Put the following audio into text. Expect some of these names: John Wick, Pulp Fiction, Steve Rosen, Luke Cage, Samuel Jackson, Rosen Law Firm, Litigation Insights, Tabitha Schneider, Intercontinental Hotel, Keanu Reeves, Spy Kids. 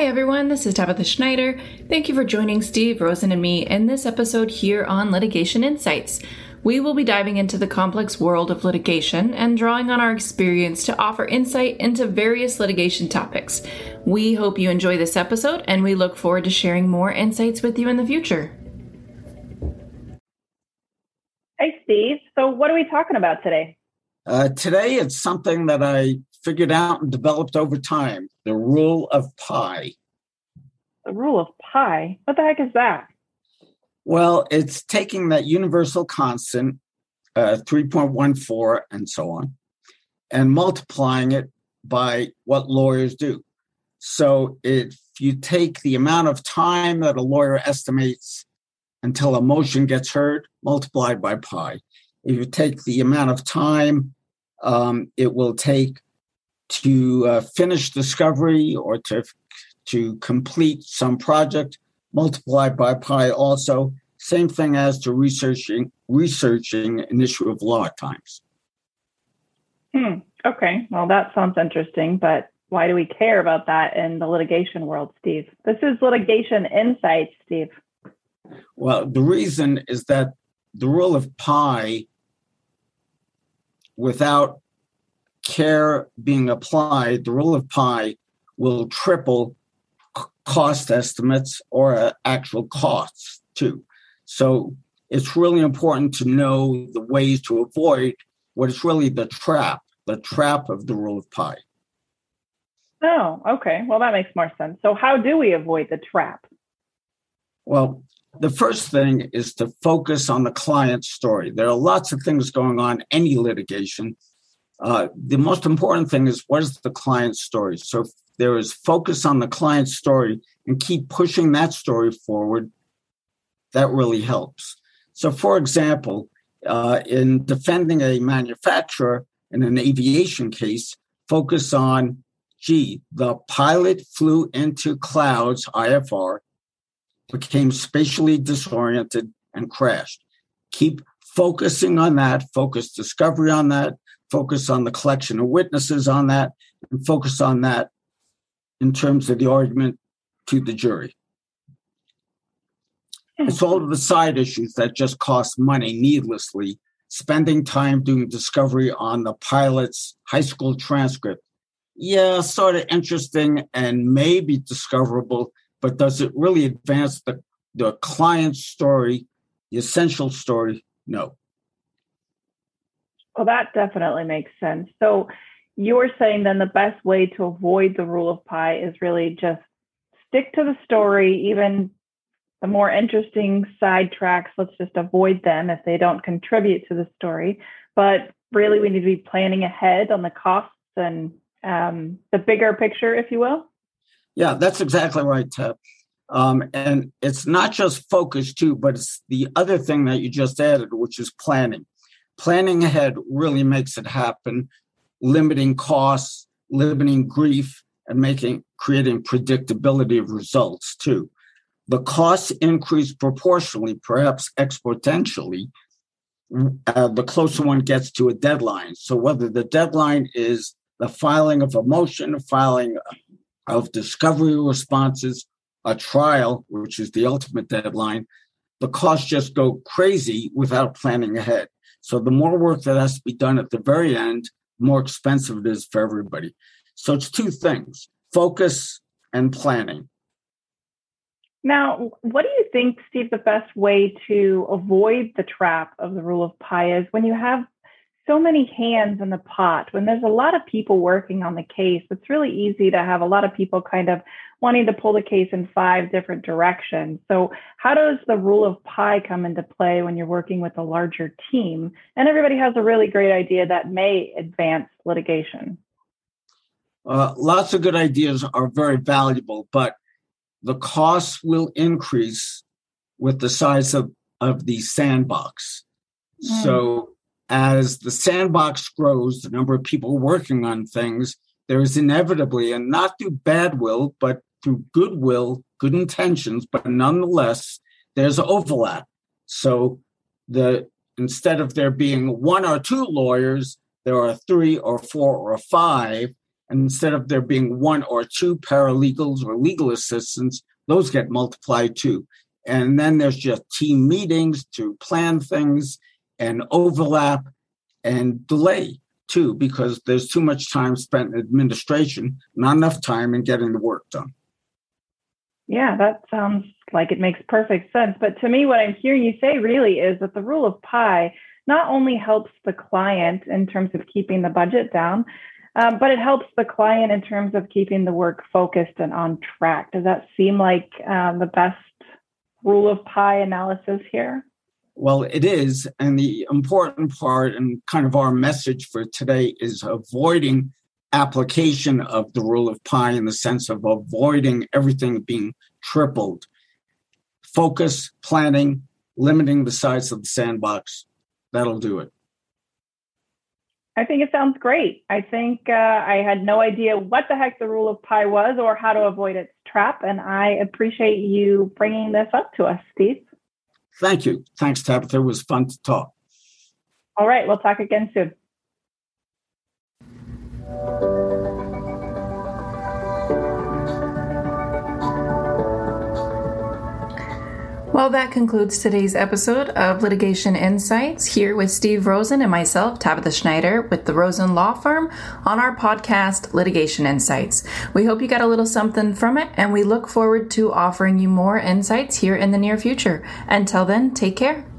Hi everyone, this is Tabitha Schneider. Thank you for joining Steve, Rosen, and me in this episode here on Litigation Insights. We will be diving into the complex world of litigation and drawing on our experience to offer insight into various litigation topics. We hope you enjoy this episode and we look forward to sharing more insights with you in the future. Hi Steve, so what are we talking about today? Today it's something that I figured out and developed over time, the rule of pi. The rule of pi? What the heck is that? Well, it's taking that universal constant, 3.14 and so on, and multiplying it by what lawyers do. So if you take the amount of time that a lawyer estimates until a motion gets heard, multiplied by pi. If you take the amount of time it will take to finish discovery or to complete some project, multiplied by pi also. Same thing as to researching an issue of law at times. Okay, well, that sounds interesting, but why do we care about that in the litigation world, Steve? This is Litigation Insights, Steve. Well, the reason is that the rule of pi, without care being applied, the rule of pi will triple cost estimates or actual costs too. So it's really important to know the ways to avoid what is really the trap of the rule of pi. Oh, okay. Well, that makes more sense. So how do we avoid the trap? Well, the first thing is to focus on the client's story. There are lots of things going on in any litigation. The most important thing is, what is the client's story? So there is focus on the client's story and keep pushing that story forward. That really helps. So, for example, in defending a manufacturer in an aviation case, focus on, the pilot flew into clouds, IFR, became spatially disoriented and crashed. Keep focusing on that, focus discovery on that, focus on the collection of witnesses on that, and focus on that in terms of the argument to the jury. It's all of the side issues that just cost money needlessly, spending time doing discovery on the pilot's high school transcript. Yeah, sort of interesting and maybe discoverable, but does it really advance the client's story, the essential story? No. Well, that definitely makes sense. So you're saying then the best way to avoid the rule of pi is really just stick to the story, even the more interesting sidetracks, let's just avoid them if they don't contribute to the story. But really, we need to be planning ahead on the costs and the bigger picture, if you will. Yeah, that's exactly right, Tab. And it's not just focus, too, but it's the other thing that you just added, which is planning. Planning ahead really makes it happen, limiting costs, limiting grief, and creating predictability of results, too. The costs increase proportionally, perhaps exponentially, the closer one gets to a deadline. So whether the deadline is the filing of a motion, filing of discovery responses, a trial, which is the ultimate deadline, the costs just go crazy without planning ahead. So the more work that has to be done at the very end, the more expensive it is for everybody. So it's two things, focus and planning. Now, what do you think, Steve, the best way to avoid the trap of the rule of pi is when you have so many hands in the pot, when there's a lot of people working on the case? It's really easy to have a lot of people kind of wanting to pull the case in five different directions. So how does the rule of pi come into play when you're working with a larger team and everybody has a really great idea that may advance litigation? Lots of good ideas are very valuable, but the costs will increase with the size of the sandbox. Mm. So as the sandbox grows, the number of people working on things, there is inevitably, and not through bad will, but through goodwill, good intentions, but nonetheless, there's overlap. So instead of there being one or two lawyers, there are three or four or five, Instead of there being one or two paralegals or legal assistants, those get multiplied too. And then there's just team meetings to plan things and overlap and delay too, because there's too much time spent in administration, not enough time in getting the work done. Yeah, that sounds like it makes perfect sense. But to me, what I'm hearing you say really is that the rule of pi not only helps the client in terms of keeping the budget down, but it helps the client in terms of keeping the work focused and on track. Does that seem like the best rule of pi analysis here? Well, it is. And the important part and kind of our message for today is avoiding application of the rule of pi in the sense of avoiding everything being tripled. Focus, planning, limiting the size of the sandbox. That'll do it. I think it sounds great. I think I had no idea what the heck the rule of pi was or how to avoid its trap. And I appreciate you bringing this up to us, Steve. Thank you. Thanks, Tabitha. It was fun to talk. All right. We'll talk again soon. Well, that concludes today's episode of Litigation Insights here with Steve Rosen and myself, Tabitha Schneider, with the Rosen Law Firm on our podcast, Litigation Insights. We hope you got a little something from it, and we look forward to offering you more insights here in the near future. Until then, take care.